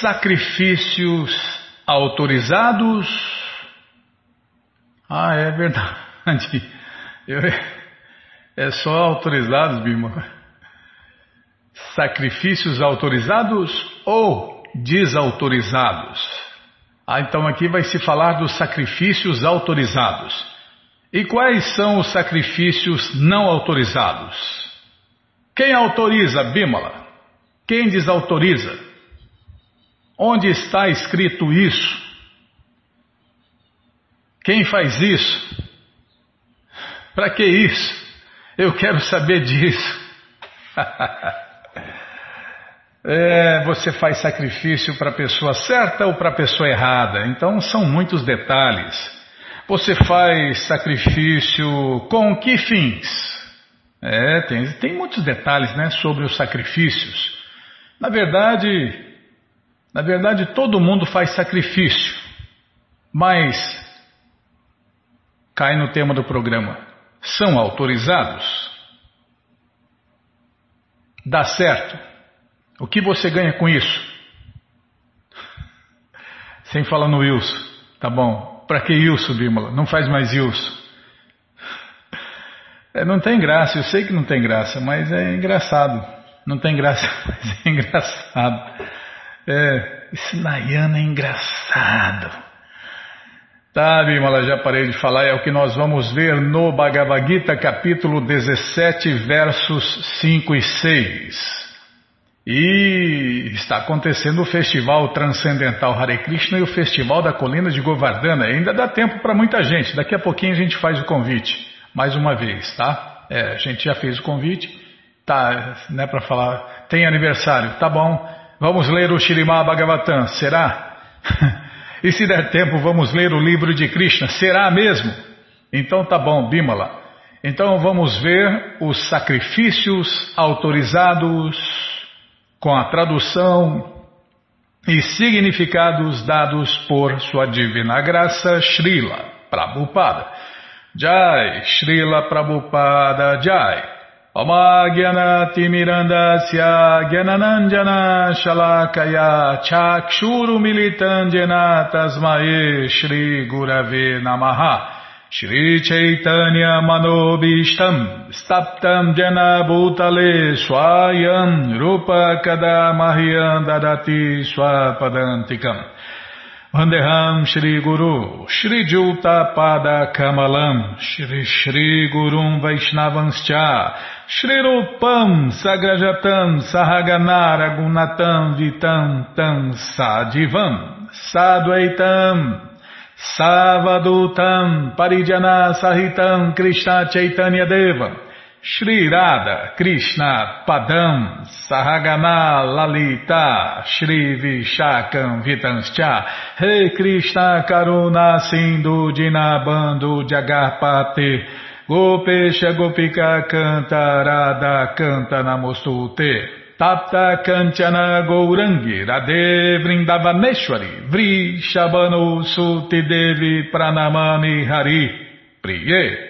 sacrifícios autorizados. Ah, é verdade. É só autorizados, Bhima. Sacrifícios autorizados ou desautorizados. Ah, então aqui vai se falar dos sacrifícios autorizados. E quais são os sacrifícios não autorizados? Quem autoriza, Bhimala? Quem desautoriza? Onde está escrito isso? Quem faz isso? Para que isso? Eu quero saber disso. Você faz sacrifício para a pessoa certa ou para a pessoa errada? Então são muitos detalhes. Você faz sacrifício com que fins? Tem muitos detalhes, né, sobre os sacrifícios. Na verdade, todo mundo faz sacrifício, mas cai no tema do programa. São autorizados? Dá certo? O que você ganha com isso? Sem falar no Wilson, tá bom? Pra que Wilson, Bhimala? Não faz mais Wilson. Não tem graça, eu sei que não tem graça, mas é engraçado. Não tem graça, mas é engraçado. Esse Nayana é engraçado. Tá, Bhimala, já parei de falar. É o que nós vamos ver no Bhagavad Gita, capítulo 17, versos 5 e 6. E está acontecendo o Festival Transcendental Hare Krishna e o Festival da Colina de Govardhana. Ainda dá tempo para muita gente. Daqui a pouquinho a gente faz o convite, mais uma vez, tá? A gente já fez o convite. Tá, né, para falar, tem aniversário, tá bom. Vamos ler o Shrimad Bhagavatam, será? E se der tempo, vamos ler o livro de Krishna, será mesmo? Então tá bom, Bhimala. Então vamos ver os sacrifícios autorizados com a tradução e significados dados por sua divina graça, Srila Prabhupada. Jai, Srila Prabhupada, Jai. Omagyanati mirandasya gyanananjana shalakaya chakshuru militandjana tasmae shri gurave namaha shri chaitanya manobishtam staptam jana bhutale swayam rupa kada mahyam dadati swapadantikam Vandeham Shri Guru, Shri Juta Pada Kamalam, Shri Shri Gurum Vaishnavanscha, Shri Rupam Sagrajatam Sahaganara Gunatam Vitam Tam Sadivam Sadvaitam Savadutam Parijana Sahitam Krishna Chaitanya Devam Shri Radha Krishna Padam Sahagana Lalita Shri Vishakam Vitanscha He Krishna Karuna Sindhu Dinabandhu Jagarpate Gopesha Gopika Canta Radha Canta Namostute Tapta Kanchana Gourangi Radhe Vrindavaneshwari Vri Shabano Suti Devi Pranamani Hari Priye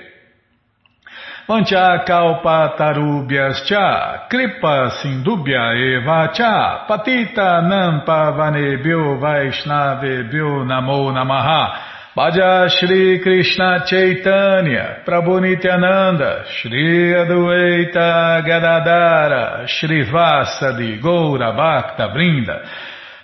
Pancha kalpa tarubhyas cha, kripa sindubhya eva cha, patita nampa vanebhyo vaishnavebhyo namo namaha, bhaja Shri Krishna Chaitanya, Prabhu Nityananda, Shri Adwaita Gadadara, Shri Vasadi Goura Bhakta Vrinda,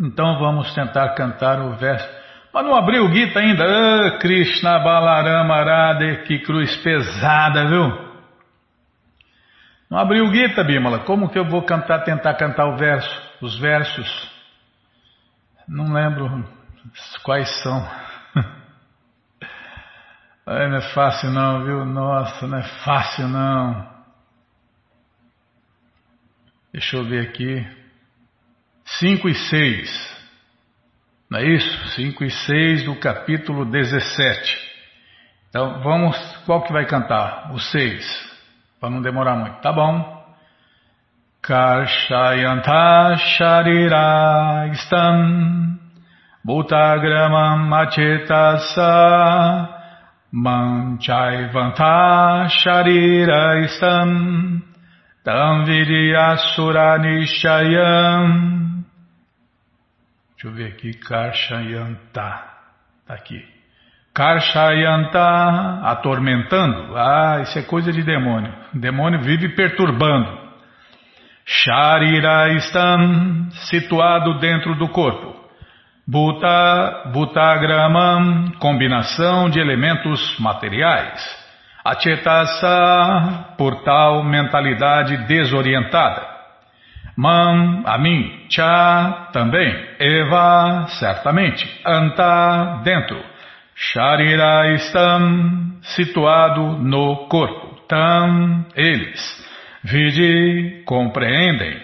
Então vamos tentar cantar o verso. Mas não abriu o Gita ainda. Ah, Krishna Balarama Radhe, que cruz pesada, viu? Não abriu o Gita, Bhimala. Como que eu vou tentar cantar o verso? Os versos? Não lembro quais são. Ai, não é fácil não, viu? Nossa, não é fácil não. Deixa eu ver aqui. 5 e 6. Não é isso? 5 e 6 do capítulo 17. Então vamos, qual que vai cantar? O 6, para não demorar muito, tá bom? Karshayanta sharira istam bhutagramam acetasa manchaivanta sharira istam tam vidyasura nishayam. Deixa eu ver aqui, Karshayanta, tá aqui. Karshayanta, atormentando. Ah, isso é coisa de demônio. O demônio vive perturbando. Sharira istam, situado dentro do corpo. Bhuta, bhutagramam, combinação de elementos materiais. Acetasa, por tal mentalidade desorientada. Mam, a mim. Cha, também. Eva, certamente. Anta, dentro. Sharira istam, situado no corpo. Tam, eles. Vidi, compreendem.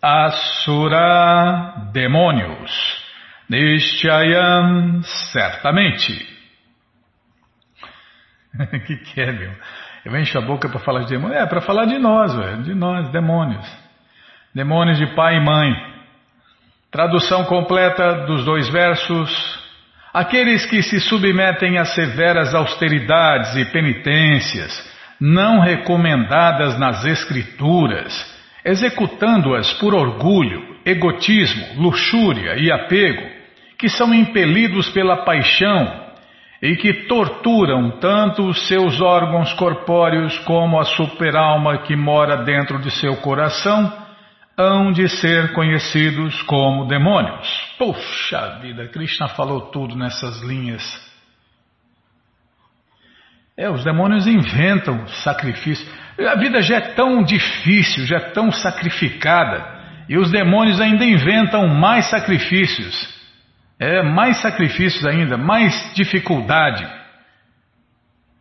Asura, demônios. Nishayam, certamente. O que é, meu? Eu encho a boca para falar de demônio? É, para falar de nós, velho. De nós, demônios. Demônios de pai e mãe. Tradução completa dos dois versos. Aqueles que se submetem a severas austeridades e penitências, não recomendadas nas Escrituras, executando-as por orgulho, egotismo, luxúria e apego, que são impelidos pela paixão e que torturam tanto os seus órgãos corpóreos como a superalma que mora dentro de seu coração, hão de ser conhecidos como demônios. Poxa vida, Krishna falou tudo nessas linhas. É, os demônios inventam sacrifício. A vida já é tão difícil, já é tão sacrificada, e os demônios ainda inventam mais sacrifícios. É, mais sacrifícios ainda, mais dificuldade.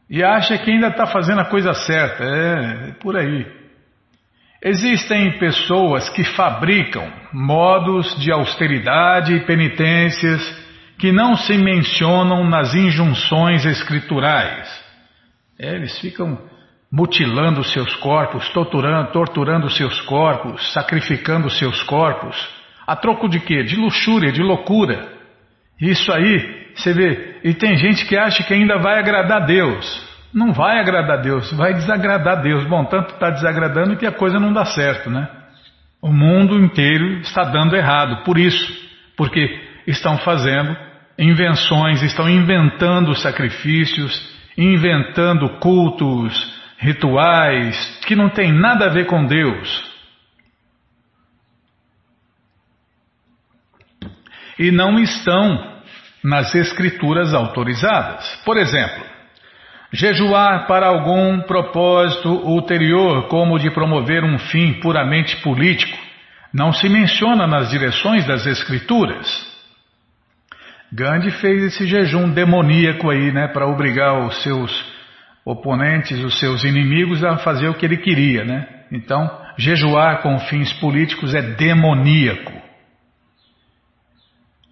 E acha que ainda está fazendo a coisa certa. É por aí. Existem pessoas que fabricam modos de austeridade e penitências que não se mencionam nas injunções escriturais. Eles ficam mutilando seus corpos, torturando seus corpos, sacrificando seus corpos. A troco de quê? De luxúria, de loucura. Isso aí, você vê, e tem gente que acha que ainda vai agradar a Deus. Não vai agradar a Deus, vai desagradar a Deus. Bom, tanto está desagradando que a coisa não dá certo, né? O mundo inteiro está dando errado, por isso. Porque estão fazendo invenções, estão inventando sacrifícios, inventando cultos, rituais, que não tem nada a ver com Deus. E não estão nas escrituras autorizadas. Por exemplo, jejuar para algum propósito ulterior, como de promover um fim puramente político, não se menciona nas direções das Escrituras. Gandhi fez esse jejum demoníaco aí, né, para obrigar os seus oponentes, os seus inimigos a fazer o que ele queria, né? Então, jejuar com fins políticos é demoníaco.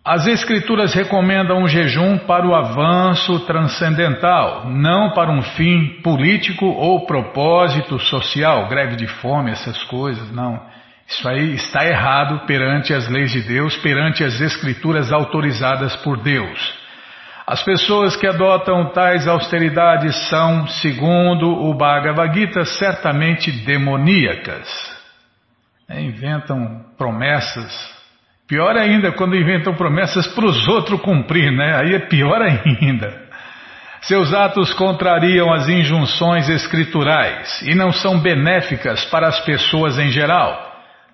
As Escrituras recomendam um jejum para o avanço transcendental, não para um fim político ou propósito social, greve de fome, essas coisas, não. Isso aí está errado perante as leis de Deus, perante as Escrituras autorizadas por Deus. As pessoas que adotam tais austeridades são, segundo o Bhagavad Gita, certamente demoníacas. Inventam promessas. Pior ainda quando inventam promessas para os outros cumprir, né? Aí é pior ainda. Seus atos contrariam as injunções escriturais e não são benéficas para as pessoas em geral.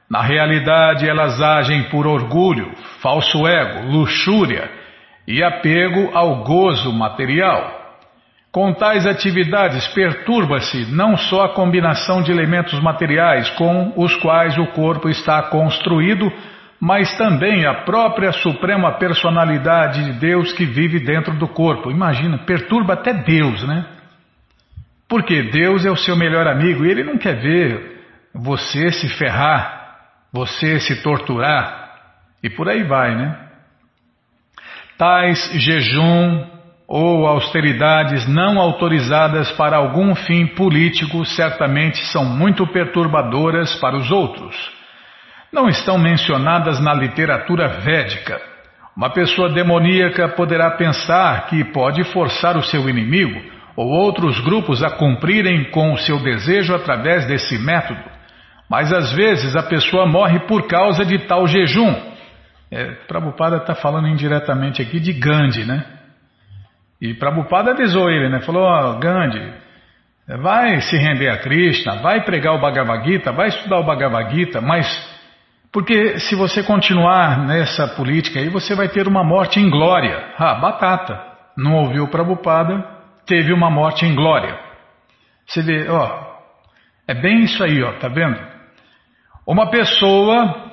Na realidade, elas agem por orgulho, falso ego, luxúria e apego ao gozo material. Com tais atividades, perturba-se não só a combinação de elementos materiais com os quais o corpo está construído, mas também a própria suprema personalidade de Deus que vive dentro do corpo. Imagina, perturba até Deus, né? Porque Deus é o seu melhor amigo e ele não quer ver você se ferrar, você se torturar e por aí vai, né? Tais jejum ou austeridades não autorizadas para algum fim político certamente são muito perturbadoras para os outros. Não estão mencionadas na literatura védica. Uma pessoa demoníaca poderá pensar que pode forçar o seu inimigo ou outros grupos a cumprirem com o seu desejo através desse método. Mas às vezes a pessoa morre por causa de tal jejum. Prabhupada está falando indiretamente aqui de Gandhi, né? E Prabhupada avisou ele, né? Falou, ó, Gandhi, vai se render a Krishna, vai pregar o Bhagavad Gita, vai estudar o Bhagavad Gita, mas... Porque se você continuar nessa política aí, você vai ter uma morte em glória. Ah, batata. Não ouviu Prabhupada, teve uma morte em glória. Você vê, ó, é bem isso aí, ó, tá vendo? Uma pessoa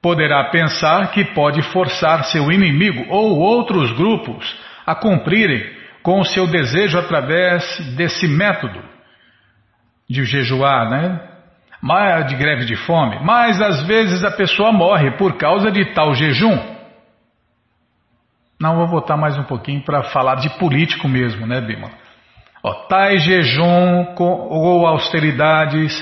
poderá pensar que pode forçar seu inimigo ou outros grupos a cumprirem com o seu desejo através desse método de jejuar, né? De greve de fome, mas às vezes a pessoa morre por causa de tal jejum. Não, vou voltar mais um pouquinho para falar de político mesmo, né, Bhimala? Ó, tais jejum ou austeridades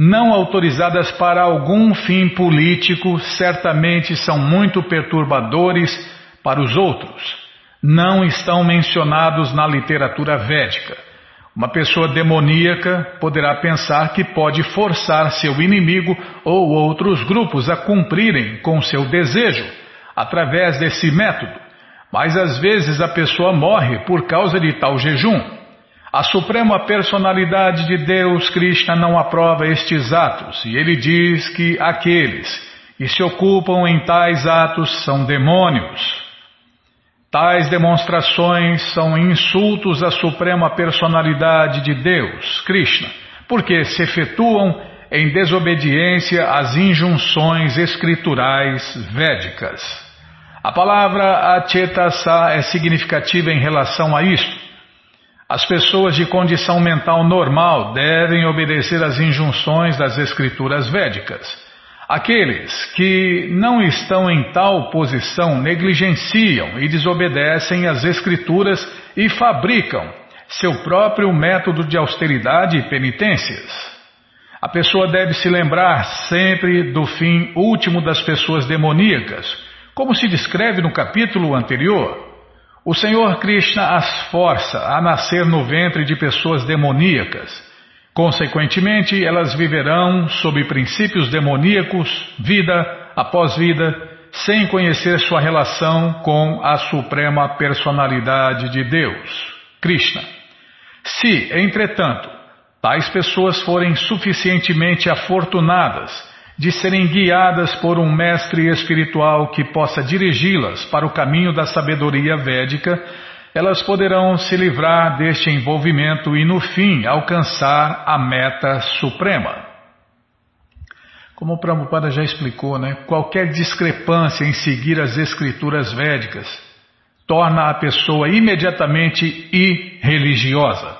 não autorizadas para algum fim político certamente são muito perturbadores para os outros. Não estão mencionados na literatura védica. Uma pessoa demoníaca poderá pensar que pode forçar seu inimigo ou outros grupos a cumprirem com seu desejo através desse método, mas às vezes a pessoa morre por causa de tal jejum. A Suprema Personalidade de Deus, Krishna, não aprova estes atos, e ele diz que aqueles que se ocupam em tais atos são demônios. Tais demonstrações são insultos à Suprema Personalidade de Deus, Krishna, porque se efetuam em desobediência às injunções escriturais védicas. A palavra acetasa é significativa em relação a isto. As pessoas de condição mental normal devem obedecer às injunções das escrituras védicas. Aqueles que não estão em tal posição negligenciam e desobedecem às escrituras e fabricam seu próprio método de austeridade e penitências. A pessoa deve se lembrar sempre do fim último das pessoas demoníacas, como se descreve no capítulo anterior. O Senhor Krishna as força a nascer no ventre de pessoas demoníacas. Consequentemente, elas viverão sob princípios demoníacos, vida após vida, sem conhecer sua relação com a Suprema Personalidade de Deus, Krishna. Se, entretanto, tais pessoas forem suficientemente afortunadas de serem guiadas por um mestre espiritual que possa dirigi-las para o caminho da sabedoria védica, elas poderão se livrar deste envolvimento e, no fim, alcançar a meta suprema. Como o Prabhupada já explicou, né? Qualquer discrepância em seguir as escrituras védicas torna a pessoa imediatamente irreligiosa.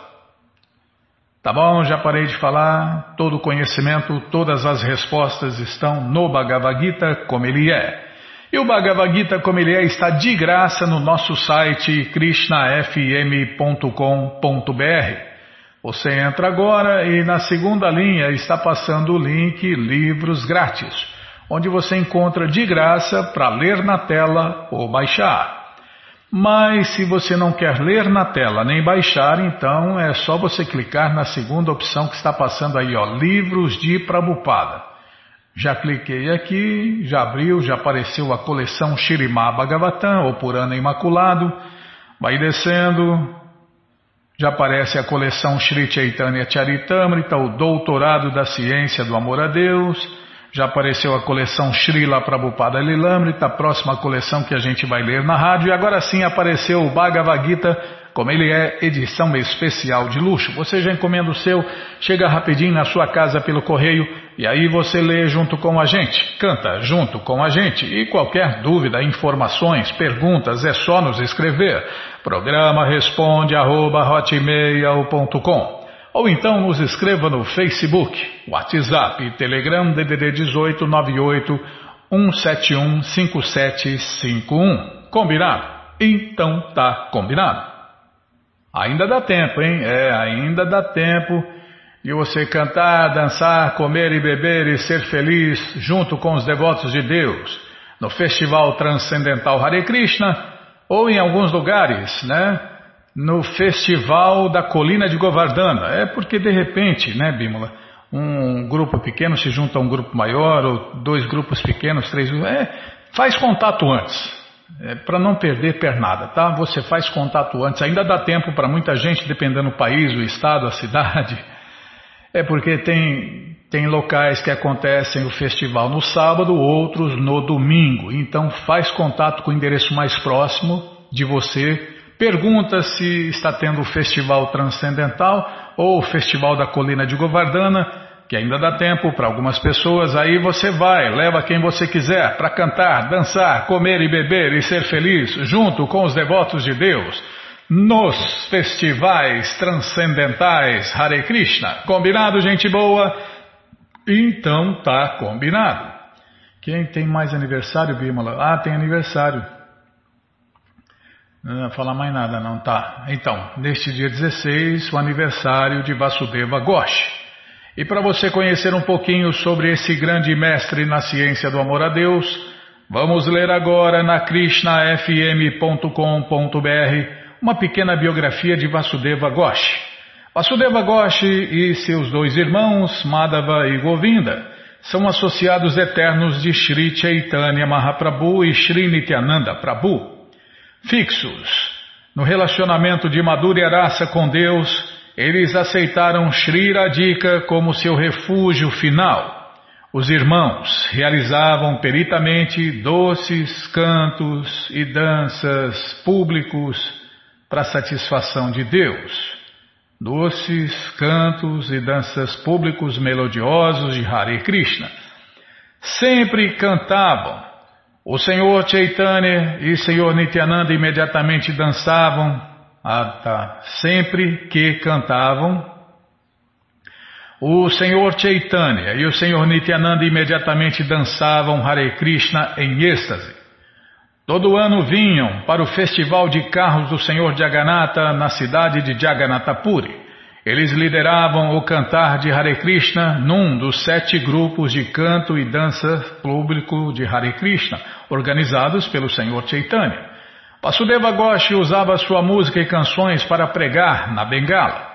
Tá bom, já parei de falar. Todo o conhecimento, todas as respostas estão no Bhagavad Gita como ele é. E o Bhagavad Gita, como ele é, está de graça no nosso site krishnafm.com.br. Você entra agora e na segunda linha está passando o link Livros Grátis, onde você encontra de graça para ler na tela ou baixar. Mas se você não quer ler na tela nem baixar, então é só você clicar na segunda opção que está passando aí, ó, Livros de Prabhupada. Já cliquei aqui, já abriu, já apareceu a coleção Shrimad Bhagavatam, ou por ano imaculado. Vai descendo, já aparece a coleção Shri Chaitanya Charitamrita, o Doutorado da Ciência do Amor a Deus. Já apareceu a coleção Srila Prabhupada Lilamrita, a próxima coleção que a gente vai ler na rádio. E agora sim apareceu o Bhagavad Gita, como ele é, edição especial de luxo. Você já encomenda o seu, chega rapidinho na sua casa pelo correio e aí você lê junto com a gente, canta junto com a gente. E qualquer dúvida, informações, perguntas, é só nos escrever. Programa responde@hotmail.com. Ou então nos escreva no Facebook, WhatsApp, Telegram, DDD 18 98 171 5751. Combinado? Então tá combinado. Ainda dá tempo, hein? É, ainda dá tempo de você cantar, dançar, comer e beber e ser feliz junto com os devotos de Deus no Festival Transcendental Hare Krishna ou em alguns lugares, né? No Festival da Colina de Govardhana. É porque de repente, né, Bhimala, um grupo pequeno se junta a um grupo maior, ou dois grupos pequenos, três... faz contato antes, para não perder pernada, tá? Você faz contato antes, ainda dá tempo para muita gente, dependendo do país, o estado, a cidade. É porque tem locais que acontecem o festival no sábado, outros no domingo. Então faz contato com o endereço mais próximo de você, pergunta se está tendo o Festival Transcendental ou o Festival da Colina de Govardhana, que ainda dá tempo para algumas pessoas. Aí você vai, leva quem você quiser para cantar, dançar, comer e beber e ser feliz junto com os devotos de Deus nos festivais transcendentais Hare Krishna. Combinado, gente boa? Então tá combinado. Quem tem mais aniversário, Bhimala? Ah, tem aniversário. Não vou falar mais nada não, tá? Então, neste dia 16, o aniversário de Vasudeva Ghosh. E para você conhecer um pouquinho sobre esse grande mestre na ciência do amor a Deus, vamos ler agora na krishnafm.com.br uma pequena biografia de Vasudeva Ghosh. Vasudeva Ghosh e seus dois irmãos, Madhava e Govinda, são associados eternos de Shri Chaitanya Mahaprabhu e Shrinityananda Prabhu. Fixos no relacionamento de madura raça com Deus, eles aceitaram Shri Radhika como seu refúgio final. Os irmãos realizavam peritamente doces, cantos e danças públicos para satisfação de Deus. Doces, cantos e danças públicos melodiosos de Hare Krishna. Sempre cantavam. O Senhor Chaitanya e Senhor Nityananda imediatamente dançavam. Sempre que cantavam, o Senhor Chaitanya e o Senhor Nityananda imediatamente dançavam Hare Krishna em êxtase. Todo ano vinham para o festival de carros do Senhor Jagannatha na cidade de Jagannathapuri. Eles lideravam o cantar de Hare Krishna num dos 7 grupos de canto e dança público de Hare Krishna, organizados pelo Senhor Chaitanya. Vasudeva Ghosh usava sua música e canções para pregar na Bengala.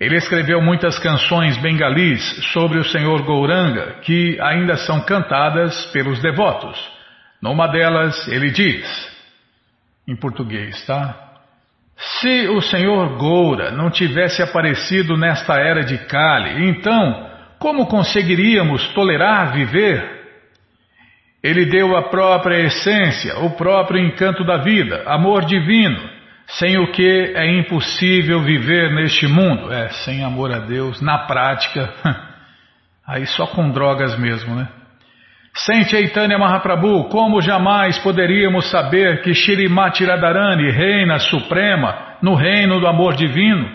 Ele escreveu muitas canções bengalis sobre o Senhor Gouranga, que ainda são cantadas pelos devotos. Numa delas, ele diz, em português, tá? Se o Senhor Goura não tivesse aparecido nesta era de Kali, então, como conseguiríamos tolerar viver? Ele deu a própria essência, o próprio encanto da vida, amor divino, sem o que é impossível viver neste mundo. É, sem amor a Deus, na prática, aí só com drogas mesmo, né? Sem Chaitanya Mahaprabhu, como jamais poderíamos saber que Shrimati Radharani reina suprema no reino do amor divino?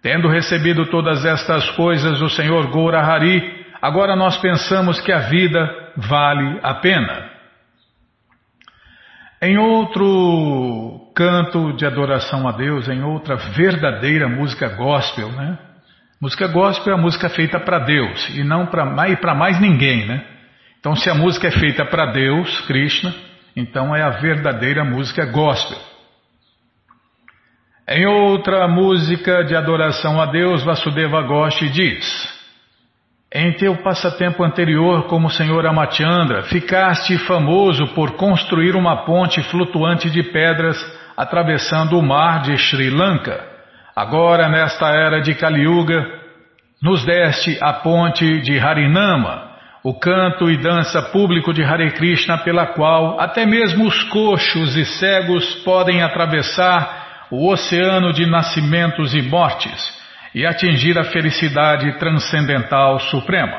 Tendo recebido todas estas coisas do Senhor Gaura Hari, agora nós pensamos que a vida vale a pena. Em outro canto de adoração a Deus, em outra verdadeira música gospel, né? Música gospel é a música feita para Deus e não para mais ninguém, né? Então, se a música é feita para Deus, Krishna, então é a verdadeira música gospel. Em outra música de adoração a Deus, Vasudeva Ghosh diz: em teu passatempo anterior como Senhor Amachandra, ficaste famoso por construir uma ponte flutuante de pedras atravessando o mar de Sri Lanka. Agora, nesta era de Kali Yuga, nos deste a ponte de Harinama, o canto e dança público de Hare Krishna, pela qual até mesmo os coxos e cegos podem atravessar o oceano de nascimentos e mortes e atingir a felicidade transcendental suprema.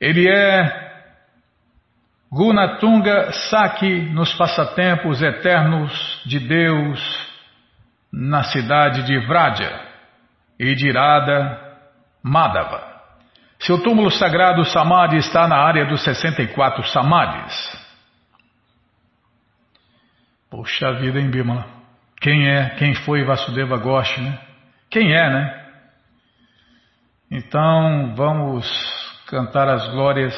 Ele é Gunatunga Saki nos passatempos eternos de Deus na cidade de Vraja e de Radha Madhava. Seu túmulo sagrado Samadhi está na área dos 64 Samadhis. Poxa vida, hein, Bhimala? Quem foi Vasudeva Ghosh, né? Quem é, né? Então, vamos cantar as glórias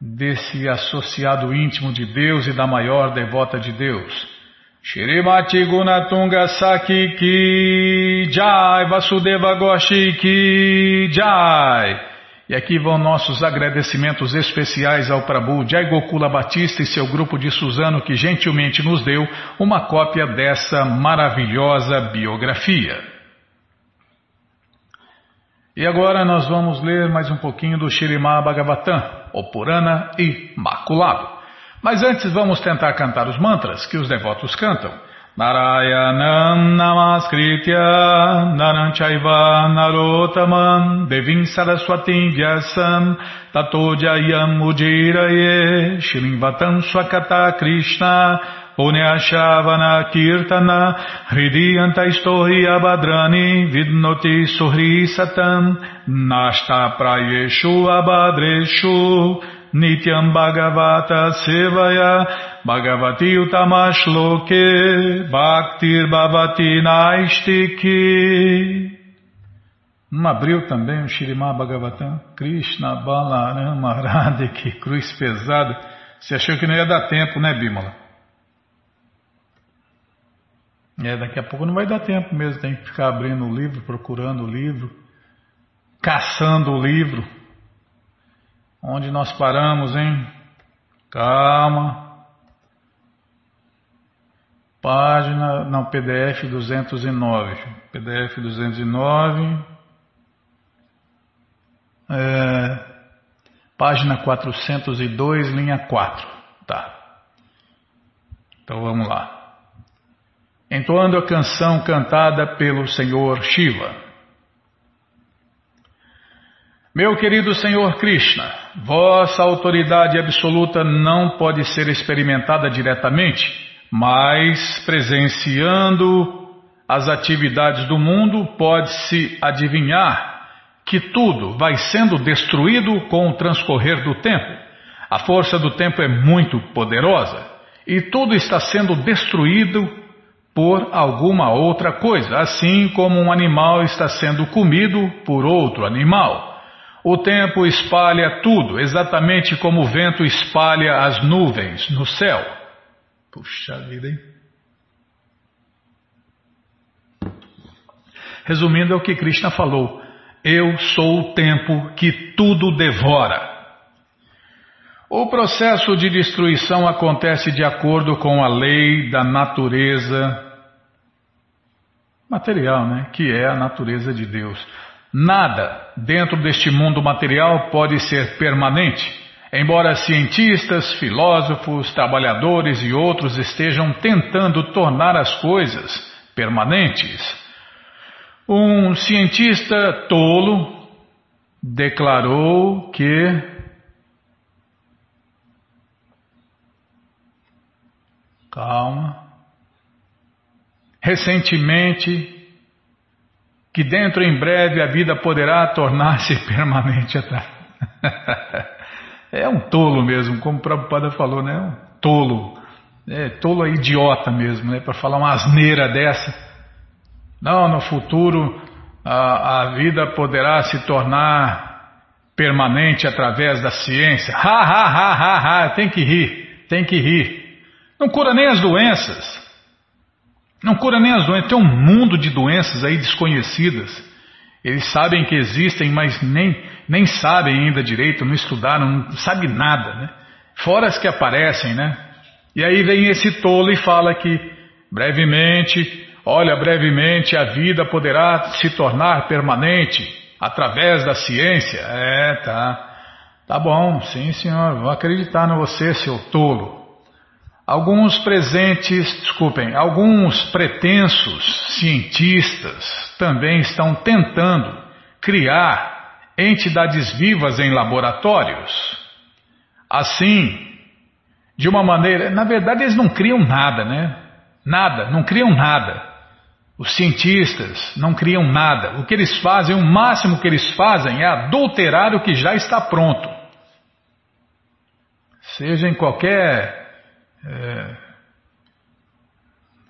desse associado íntimo de Deus e da maior devota de Deus. Shrimati Gunatunga Saki Ki Jai, Vasudeva Ghosh Ki Jai. E aqui vão nossos agradecimentos especiais ao Prabhu Jai Gokula Batista e seu grupo de Suzano, que gentilmente nos deu uma cópia dessa maravilhosa biografia. E agora nós vamos ler mais um pouquinho do Shrimad Bhagavatam, O Purana Imaculado. Mas antes vamos tentar cantar os mantras que os devotos cantam. Narayanam namaskritya naranchaiva narotaman devim saraswatim vyasam tato jayam ujiraye shrimvatam swakata krishna punyashavana kirtana hridiyantaistohi abadrani vidnoti suhri satam nashta prayeshu abadreshu Nityam Bhagavata Sevaya Bhagavati Utama Shloke Bhaktir Bhavati Naistiki. Abriu também o Shrimad Bhagavatam. Krishna Balarama Radha, que cruz pesada. Você achou que não ia dar tempo, né, Bhimala? Daqui a pouco não vai dar tempo mesmo. Tem que ficar abrindo o livro, procurando o livro, caçando o livro. Onde nós paramos, hein? Calma. Página, não, PDF 209. PDF 209. Página 402, linha 4. Tá. Então vamos lá. Entoando a canção cantada pelo Senhor Shiva. Meu querido Senhor Krishna, vossa autoridade absoluta não pode ser experimentada diretamente, mas presenciando as atividades do mundo, pode-se adivinhar que tudo vai sendo destruído com o transcorrer do tempo. A força do tempo é muito poderosa e tudo está sendo destruído por alguma outra coisa, assim como um animal está sendo comido por outro animal. O tempo espalha tudo, exatamente como o vento espalha as nuvens no céu. Puxa vida, hein? Resumindo, é o que Krishna falou. Eu sou o tempo que tudo devora. O processo de destruição acontece de acordo com a lei da natureza material, né? Que é a natureza de Deus. Nada dentro deste mundo material pode ser permanente, embora cientistas, filósofos, trabalhadores e outros estejam tentando tornar as coisas permanentes. Um cientista tolo declarou que... Calma. Recentemente... que dentro em breve a vida poderá tornar-se permanente. É um tolo mesmo, como o Prabhupada falou, né? Um tolo. Tolo é idiota mesmo, né? Para falar uma asneira dessa. Não, no futuro a vida poderá se tornar permanente através da ciência. Ha, ha, ha, ha, ha. Tem que rir, tem que rir. Não cura nem as doenças. Não cura nem as doenças, tem um mundo de doenças aí desconhecidas. Eles sabem que existem, mas nem sabem ainda direito, não estudaram, não sabem nada, né? Fora as que aparecem, né? E aí vem esse tolo e fala que brevemente a vida poderá se tornar permanente através da ciência. Tá bom, sim senhor, vou acreditar em você, seu tolo. Alguns pretensos cientistas também estão tentando criar entidades vivas em laboratórios. Assim, de uma maneira... Na verdade, eles não criam nada, né? Nada, não criam nada. Os cientistas não criam nada. O máximo que eles fazem é adulterar o que já está pronto. Seja em qualquer...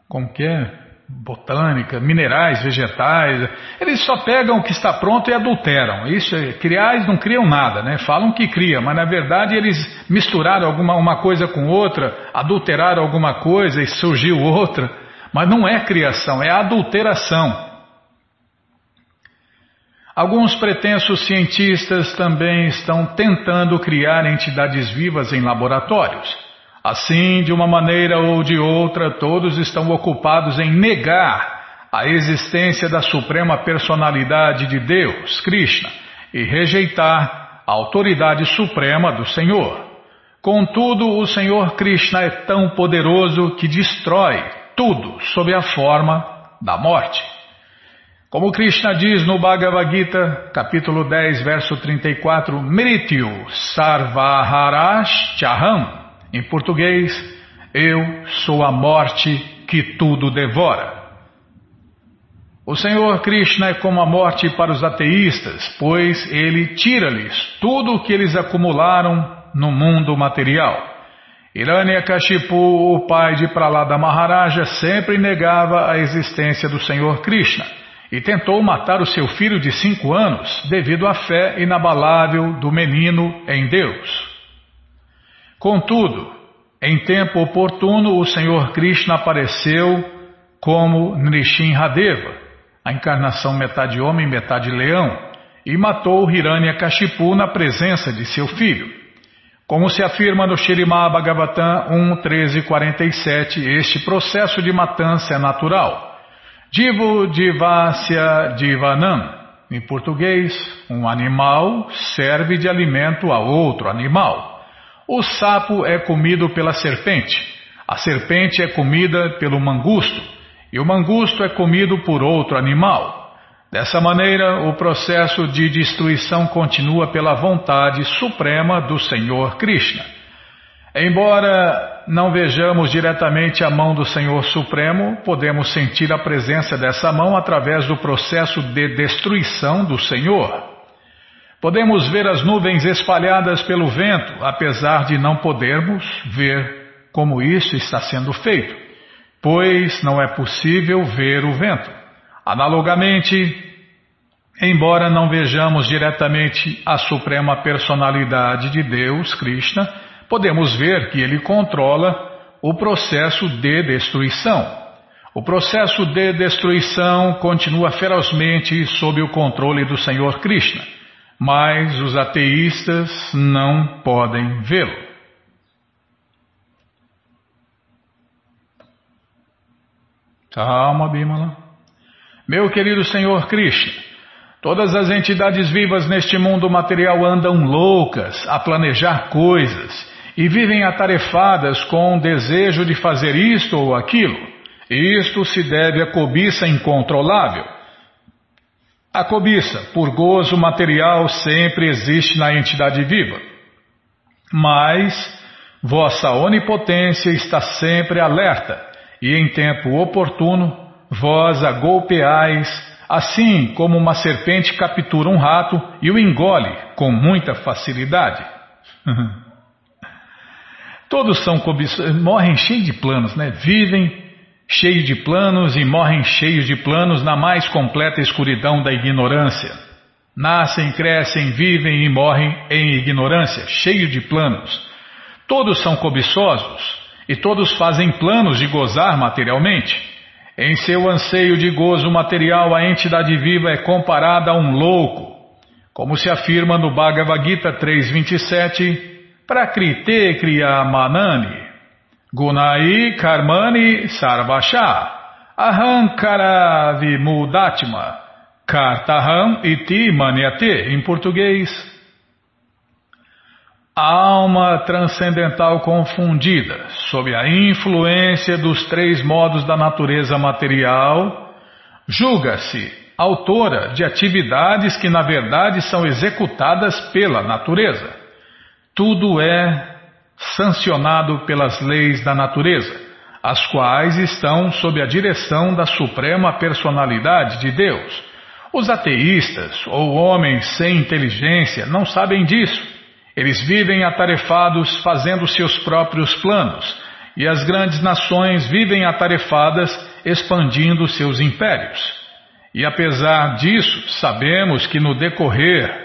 como que é? Botânica, minerais, vegetais, eles só pegam o que está pronto e adulteram. Isso, criais não criam nada, né? Falam que cria, mas na verdade eles misturaram uma coisa com outra, adulteraram alguma coisa e surgiu outra, mas não é criação, é adulteração. Alguns pretensos cientistas também estão tentando criar entidades vivas em laboratórios. Assim, de uma maneira ou de outra, todos estão ocupados em negar a existência da Suprema Personalidade de Deus, Krishna, e rejeitar a autoridade suprema do Senhor. Contudo, o Senhor Krishna é tão poderoso que destrói tudo sob a forma da morte. Como Krishna diz no Bhagavad Gita, capítulo 10, verso 34, Mrityu Sarvaharaschaham. Em português, eu sou a morte que tudo devora. O Senhor Krishna é como a morte para os ateístas, pois ele tira-lhes tudo o que eles acumularam no mundo material. Hiranyakashipu, o pai de Prahlada Maharaja, sempre negava a existência do Senhor Krishna e tentou matar o seu filho de 5 anos devido à fé inabalável do menino em Deus. Contudo, em tempo oportuno, o Senhor Krishna apareceu como Nrsimhadeva, a encarnação metade homem e metade leão, e matou Hiranyakashipu na presença de seu filho. Como se afirma no Shrimad Bhagavatam 1.13.47, este processo de matança é natural. Divo divasya divanam, em português, um animal serve de alimento a outro animal. O sapo é comido pela serpente, a serpente é comida pelo mangusto, e o mangusto é comido por outro animal. Dessa maneira, o processo de destruição continua pela vontade suprema do Senhor Krishna. Embora não vejamos diretamente a mão do Senhor Supremo, podemos sentir a presença dessa mão através do processo de destruição do Senhor. Podemos ver as nuvens espalhadas pelo vento, apesar de não podermos ver como isso está sendo feito, pois não é possível ver o vento. Analogamente, embora não vejamos diretamente a Suprema Personalidade de Deus, Krishna, podemos ver que ele controla o processo de destruição. O processo de destruição continua ferozmente sob o controle do Senhor Krishna. Mas os ateístas não podem vê-lo. Calma, Bhimala. Meu querido Senhor Krishna, todas as entidades vivas neste mundo material andam loucas a planejar coisas e vivem atarefadas com o desejo de fazer isto ou aquilo. Isto se deve à cobiça incontrolável. A cobiça, por gozo material, sempre existe na entidade viva. Mas vossa onipotência está sempre alerta, e em tempo oportuno, vós a golpeais, assim como uma serpente captura um rato e o engole com muita facilidade. Todos são cobiçosos, morrem cheios de planos, né? Vivem cheios de planos e morrem cheios de planos na mais completa escuridão da ignorância. Nascem, crescem, vivem e morrem em ignorância, cheios de planos. Todos são cobiçosos e todos fazem planos de gozar materialmente. Em seu anseio de gozo material, a entidade viva é comparada a um louco. Como se afirma no Bhagavad Gita 3.27, Prakrite kriyamanani. Gunai karmani sarvasha ahankara vimudatma kartaham iti maniate. Em português, a alma transcendental confundida sob a influência dos 3 modos da natureza material julga-se autora de atividades que na verdade são executadas pela natureza. Tudo é sancionado pelas leis da natureza, as quais estão sob a direção da Suprema Personalidade de Deus. Os ateístas ou homens sem inteligência não sabem disso. Eles vivem atarefados fazendo seus próprios planos e as grandes nações vivem atarefadas expandindo seus impérios. E apesar disso, sabemos que no decorrer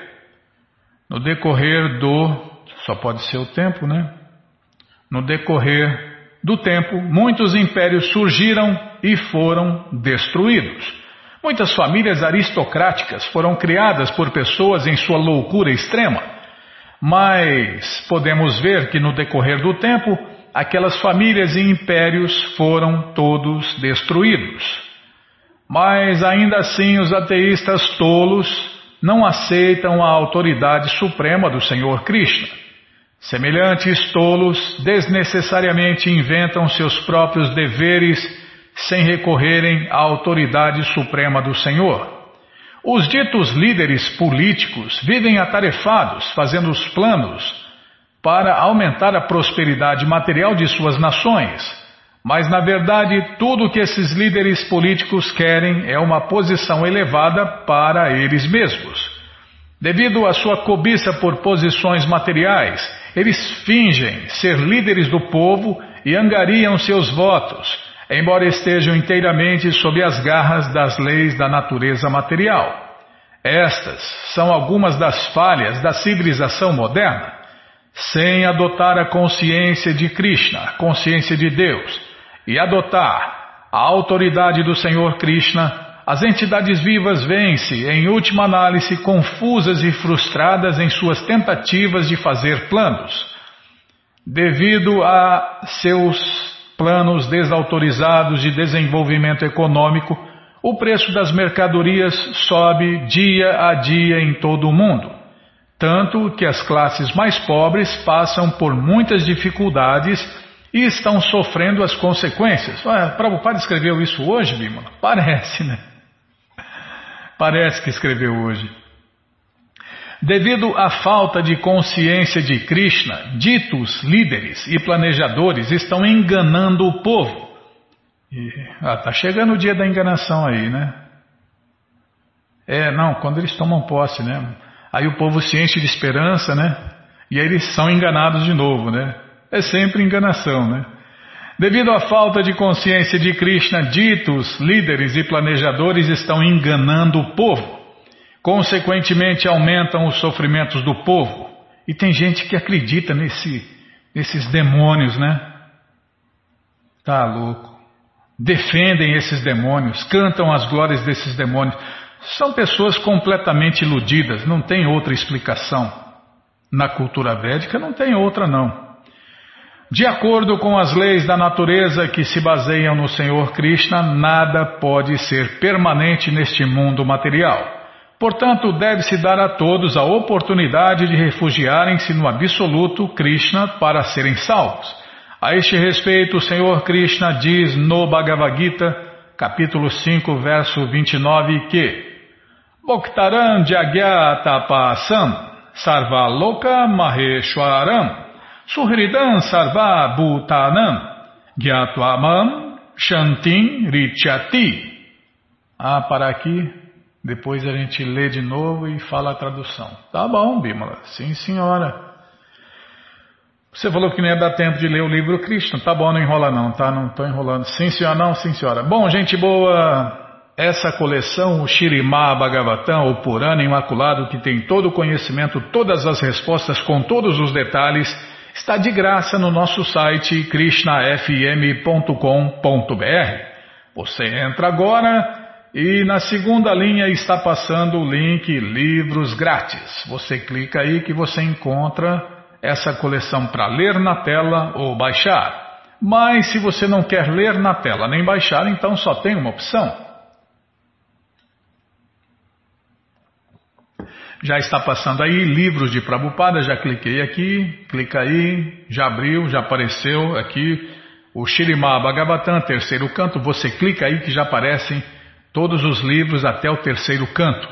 do tempo, muitos impérios surgiram e foram destruídos. Muitas famílias aristocráticas foram criadas por pessoas em sua loucura extrema, mas podemos ver que no decorrer do tempo, aquelas famílias e impérios foram todos destruídos. Mas ainda assim os ateístas tolos não aceitam a autoridade suprema do Senhor Krishna. Semelhantes tolos desnecessariamente inventam seus próprios deveres sem recorrerem à autoridade suprema do Senhor. Os ditos líderes políticos vivem atarefados, fazendo os planos para aumentar a prosperidade material de suas nações. Mas, na verdade, tudo o que esses líderes políticos querem é uma posição elevada para eles mesmos. Devido à sua cobiça por posições materiais, eles fingem ser líderes do povo e angariam seus votos, embora estejam inteiramente sob as garras das leis da natureza material. Estas são algumas das falhas da civilização moderna. Sem adotar a consciência de Krishna, a consciência de Deus, e adotar a autoridade do Senhor Krishna, as entidades vivas vêm-se, em última análise, confusas e frustradas em suas tentativas de fazer planos. Devido a seus planos desautorizados de desenvolvimento econômico, o preço das mercadorias sobe dia a dia em todo o mundo. Tanto que as classes mais pobres passam por muitas dificuldades e estão sofrendo as consequências. Prabhupada escreveu isso hoje, Bhimala? Parece, né? Parece que escreveu hoje. Devido à falta de consciência de Krishna, ditos líderes e planejadores estão enganando o povo. Tá chegando o dia da enganação aí, né? Quando eles tomam posse, né? Aí o povo se enche de esperança, né? E aí eles são enganados de novo, né? É sempre enganação, né? Devido à falta de consciência de Krishna, ditos, líderes e planejadores estão enganando o povo. Consequentemente, aumentam os sofrimentos do povo. E tem gente que acredita nesses demônios, né? Tá louco. Defendem esses demônios, cantam as glórias desses demônios. São pessoas completamente iludidas, não tem outra explicação. Na cultura védica não tem outra, não. De acordo com as leis da natureza que se baseiam no Senhor Krishna, nada pode ser permanente neste mundo material. Portanto, deve-se dar a todos a oportunidade de refugiarem-se no absoluto Krishna para serem salvos. A este respeito, o Senhor Krishna diz no Bhagavad Gita, capítulo 5, verso 29, que Bhoktaram jagyatapasam sarvaloka maheshwaram suhridam sarva bhutanam gyatwamam shantim richati. Parar aqui, depois a gente lê de novo e fala a tradução. Tá bom, Bhimala, sim senhora. Você falou que não ia dar tempo de ler o livro Krishna. Tá bom, não enrola não, tá? Não estou enrolando. Sim, senhora, não, sim, senhora. Bom, gente boa, essa coleção, o Shrimad Bhagavatam, o Purana Imaculado, que tem todo o conhecimento, todas as respostas com todos os detalhes, está de graça no nosso site krishnafm.com.br. Você entra agora e na segunda linha está passando o link Livros Grátis. Você clica aí que você encontra essa coleção para ler na tela ou baixar. Mas se você não quer ler na tela nem baixar, então só tem uma opção. Já está passando aí, livros de Prabhupada, já cliquei aqui, clica aí, já abriu, já apareceu aqui, o Shrimad Bhagavatam, terceiro canto, você clica aí que já aparecem todos os livros até o terceiro canto.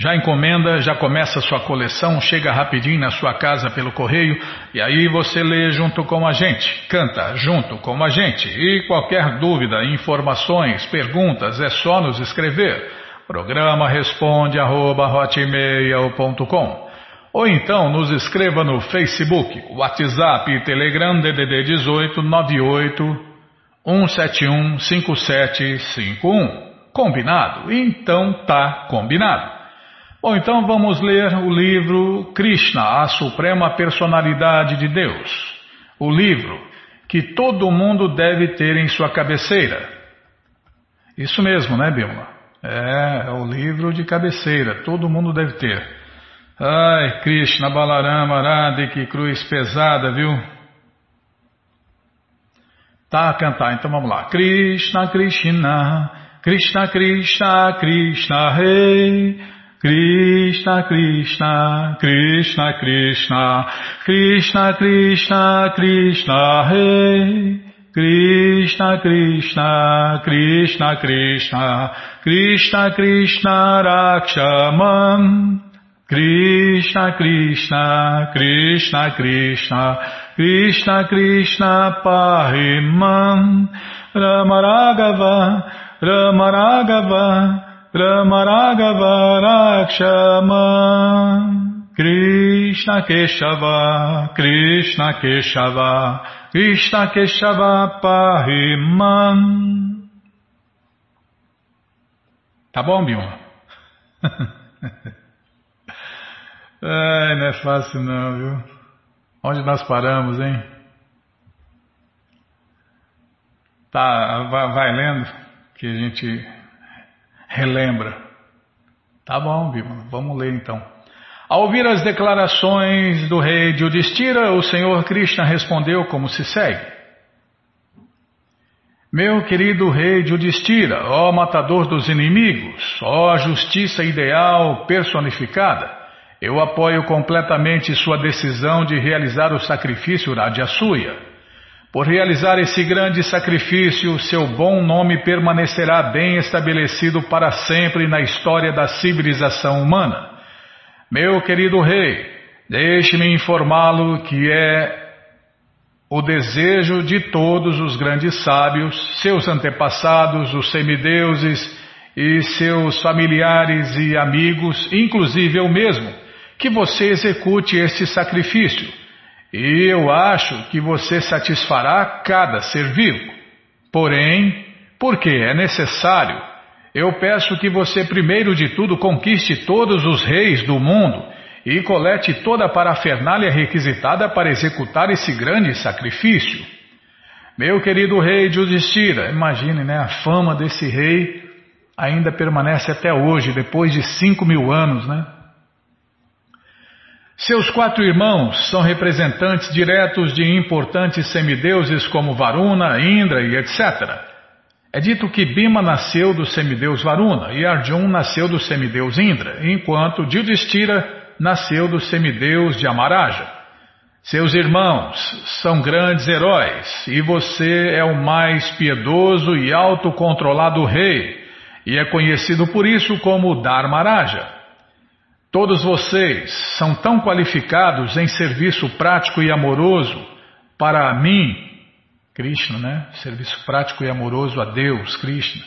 Já encomenda, já começa a sua coleção, chega rapidinho na sua casa pelo correio e aí você lê junto com a gente, canta junto com a gente. E qualquer dúvida, informações, perguntas, é só nos escrever. Programa responde @hotmail.com. Ou então nos escreva no Facebook, WhatsApp e Telegram DDD 18 98 171 5751. Combinado? Então tá combinado. Bom, então vamos ler o livro Krishna, a Suprema Personalidade de Deus. O livro que todo mundo deve ter em sua cabeceira. Isso mesmo, né, Bhimala? É o livro de cabeceira, todo mundo deve ter. Ai, Krishna, Balarama, Radha, que cruz pesada, viu? Tá a cantar, então vamos lá. Krishna, Krishna, Krishna, Krishna, Krishna, Rei. Krishna, Krishna, Krishna, Krishna, Krishna, Krishna, Krishna, Rei. Krishna, Krishna, Krishna, Krishna, Krishna, Krishna, Rakshaman. Krishna, Krishna, Krishna, Krishna, Krishna, Krishna, Pahiman. Rama Raghava, Rama Raghava, Rama Raghava, Rakshaman. Krishna Keshava, Krishna Keshava, Krishna Keshava Pahiman. Tá bom, Bhimala? Ai, não é fácil não, viu? Onde nós paramos, hein? Tá, vai lendo que a gente relembra. Tá bom, Bhimala, vamos ler então. Ao ouvir as declarações do rei Yudhishthira, o Senhor Krishna respondeu como se segue. Meu querido rei Yudhishthira, ó matador dos inimigos, ó justiça ideal personificada, eu apoio completamente sua decisão de realizar o sacrifício Rajasuya. Por realizar esse grande sacrifício, seu bom nome permanecerá bem estabelecido para sempre na história da civilização humana. Meu querido rei, deixe-me informá-lo que é o desejo de todos os grandes sábios, seus antepassados, os semideuses e seus familiares e amigos, inclusive eu mesmo, que você execute este sacrifício. E eu acho que você satisfará cada ser vivo. Porém, porque é necessário, eu peço que você primeiro de tudo conquiste todos os reis do mundo e colete toda a parafernália requisitada para executar esse grande sacrifício. Meu querido rei Yudhishthira, imagine, né, a fama desse rei ainda permanece até hoje, depois de 5.000 anos, né? Seus 4 irmãos são representantes diretos de importantes semideuses como Varuna, Indra e etc. É dito que Bhima nasceu do semideus Varuna e Arjun nasceu do semideus Indra, enquanto Yudhishthira nasceu do semideus de Amaraja. Seus irmãos são grandes heróis e você é o mais piedoso e autocontrolado rei e é conhecido por isso como Dharmaraja. Todos vocês são tão qualificados em serviço prático e amoroso para mim, Krishna, né? Serviço prático e amoroso a Deus, Krishna.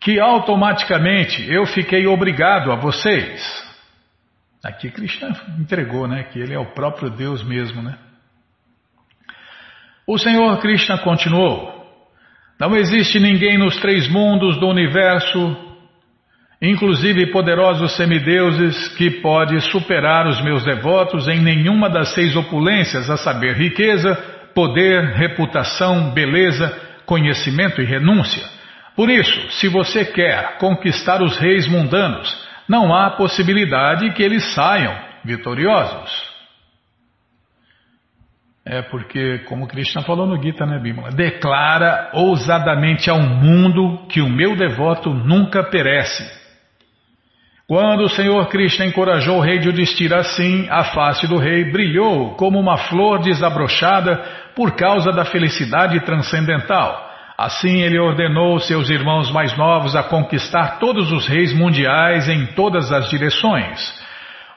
Que automaticamente eu fiquei obrigado a vocês. Aqui Krishna entregou, né? Que ele é o próprio Deus mesmo, né? O Senhor Krishna continuou. Não existe ninguém nos 3 mundos do universo, inclusive poderosos semideuses, que pode superar os meus devotos em nenhuma das 6 opulências, a saber, riqueza, poder, reputação, beleza, conhecimento e renúncia. Por isso, se você quer conquistar os reis mundanos, não há possibilidade que eles saiam vitoriosos. É porque, como Krishna falou no Gita, né, Bhimala? Declara ousadamente ao mundo que o meu devoto nunca perece. Quando o Senhor Krishna encorajou o rei Yudhishthira assim, a face do rei brilhou como uma flor desabrochada por causa da felicidade transcendental. Assim ele ordenou seus irmãos mais novos a conquistar todos os reis mundiais em todas as direções.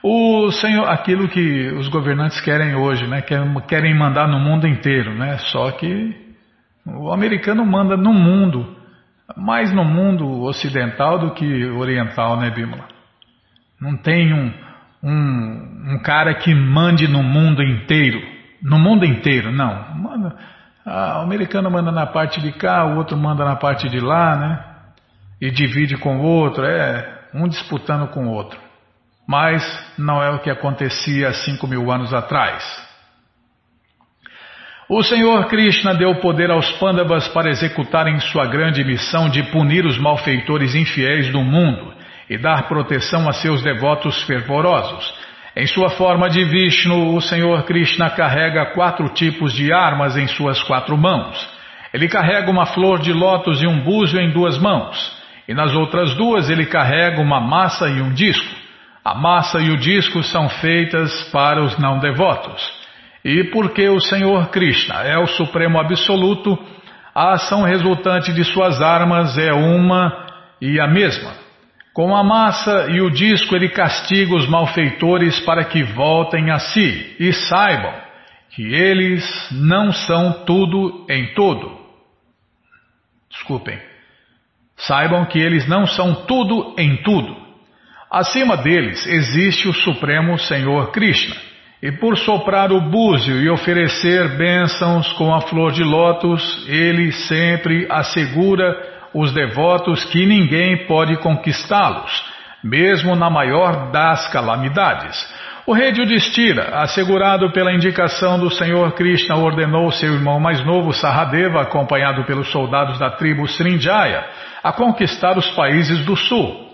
O Senhor, aquilo que os governantes querem hoje, né? Querem mandar no mundo inteiro, né? Só que o americano manda no mundo, mais no mundo ocidental do que oriental, né, Bhimala? Não tem um, um cara que mande no mundo inteiro. No mundo inteiro, não. Manda, o americano manda na parte de cá, o outro manda na parte de lá, né? E divide com o outro, um disputando com o outro. Mas não é o que acontecia há 5.000 anos atrás. O Senhor Krishna deu poder aos Pandavas para executarem sua grande missão de punir os malfeitores infiéis do mundo e dar proteção a seus devotos fervorosos. Em sua forma de Vishnu, o Senhor Krishna carrega 4 tipos de armas em suas 4 mãos. Ele carrega uma flor de lótus e um búzio em 2 mãos. E nas outras 2 ele carrega uma massa e um disco. A massa e o disco são feitas para os não devotos. E porque o Senhor Krishna é o Supremo Absoluto, a ação resultante de suas armas é uma e a mesma. Com a massa e o disco ele castiga os malfeitores para que voltem a si e saibam que eles não são tudo em todo. Desculpem. Saibam que eles não são tudo em tudo. Acima deles existe o Supremo Senhor Krishna, e por soprar o búzio e oferecer bênçãos com a flor de lótus, ele sempre assegura os devotos que ninguém pode conquistá-los, mesmo na maior das calamidades. O rei Yudhishthira, assegurado pela indicação do Senhor Krishna, ordenou seu irmão mais novo, Sahadeva, acompanhado pelos soldados da tribo Srinjaya, a conquistar os países do sul.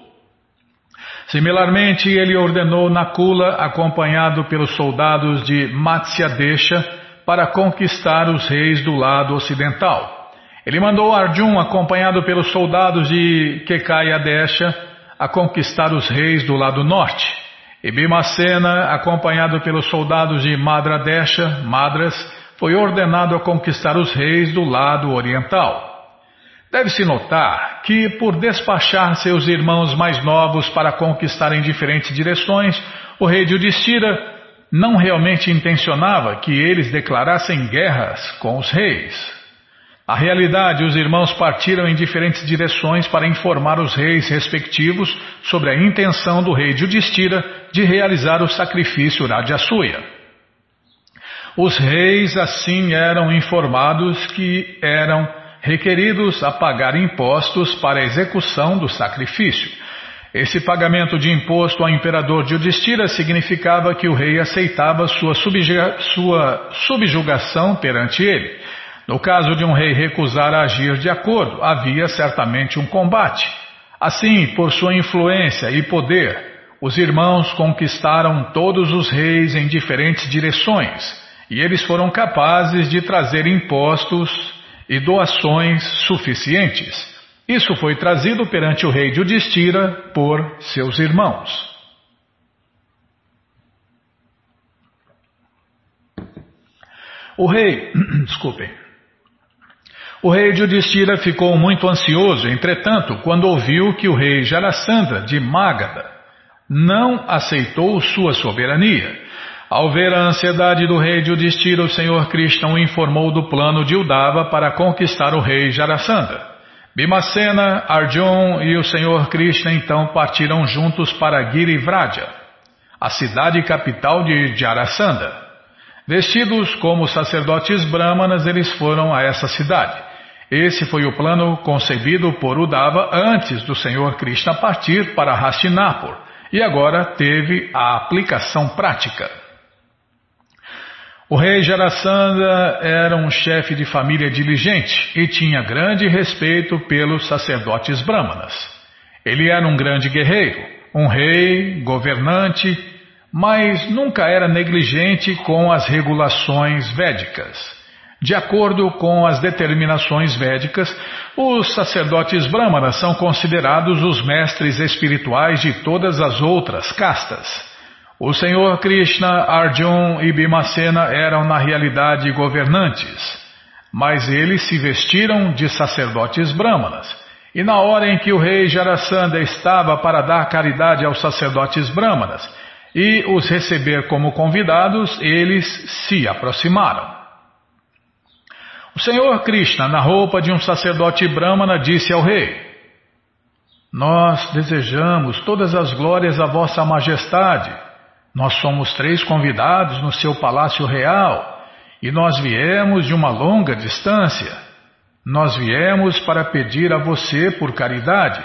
Similarmente, ele ordenou Nakula, acompanhado pelos soldados de Matsyadesha, para conquistar os reis do lado ocidental. Ele mandou Arjun, acompanhado pelos soldados de Kekayadesha, a conquistar os reis do lado norte. E Bhimasena, acompanhado pelos soldados de Madradesha, Madras, foi ordenado a conquistar os reis do lado oriental. Deve-se notar que, por despachar seus irmãos mais novos para conquistar em diferentes direções, o rei Yudhishthira não realmente intencionava que eles declarassem guerras com os reis. Na realidade, os irmãos partiram em diferentes direções para informar os reis respectivos sobre a intenção do rei Yudhishthira de realizar o sacrifício Rajasuya. Os reis assim eram informados que eram requeridos a pagar impostos para a execução do sacrifício. Esse pagamento de imposto ao imperador Yudhishthira significava que o rei aceitava sua subjugação perante ele. No caso de um rei recusar agir de acordo, havia certamente um combate. Assim, por sua influência e poder, os irmãos conquistaram todos os reis em diferentes direções, e eles foram capazes de trazer impostos e doações suficientes. Isso foi trazido perante o rei Yudhishthira por seus irmãos. O rei Yudhishthira ficou muito ansioso, entretanto, quando ouviu que o rei Jarasandha de Magadha não aceitou sua soberania. Ao ver a ansiedade do rei Yudhishthira, o Senhor Krishna o informou do plano de Uddhava para conquistar o rei Jarasandha. Bhimasena, Arjun e o Senhor Krishna então partiram juntos para Girivraja, a cidade capital de Jarasandha. Vestidos como sacerdotes brâmanas, eles foram a essa cidade. Esse foi o plano concebido por Uddhava antes do Senhor Krishna partir para Hastinapur, e agora teve a aplicação prática. O rei Jarasandha era um chefe de família diligente e tinha grande respeito pelos sacerdotes brâmanas. Ele era um grande guerreiro, um rei, governante, mas nunca era negligente com as regulações védicas. De acordo com as determinações védicas, os sacerdotes brâmanas são considerados os mestres espirituais de todas as outras castas. O Senhor Krishna, Arjun e Bhimasena eram na realidade governantes, mas eles se vestiram de sacerdotes brâmanas. E na hora em que o rei Jarasandha estava para dar caridade aos sacerdotes brâmanas e os receber como convidados, eles se aproximaram. O Senhor Krishna, na roupa de um sacerdote brâmana, disse ao rei: "Nós desejamos todas as glórias à vossa majestade, Nós somos três convidados no seu palácio real e nós viemos de uma longa distância. Nós viemos para pedir a você por caridade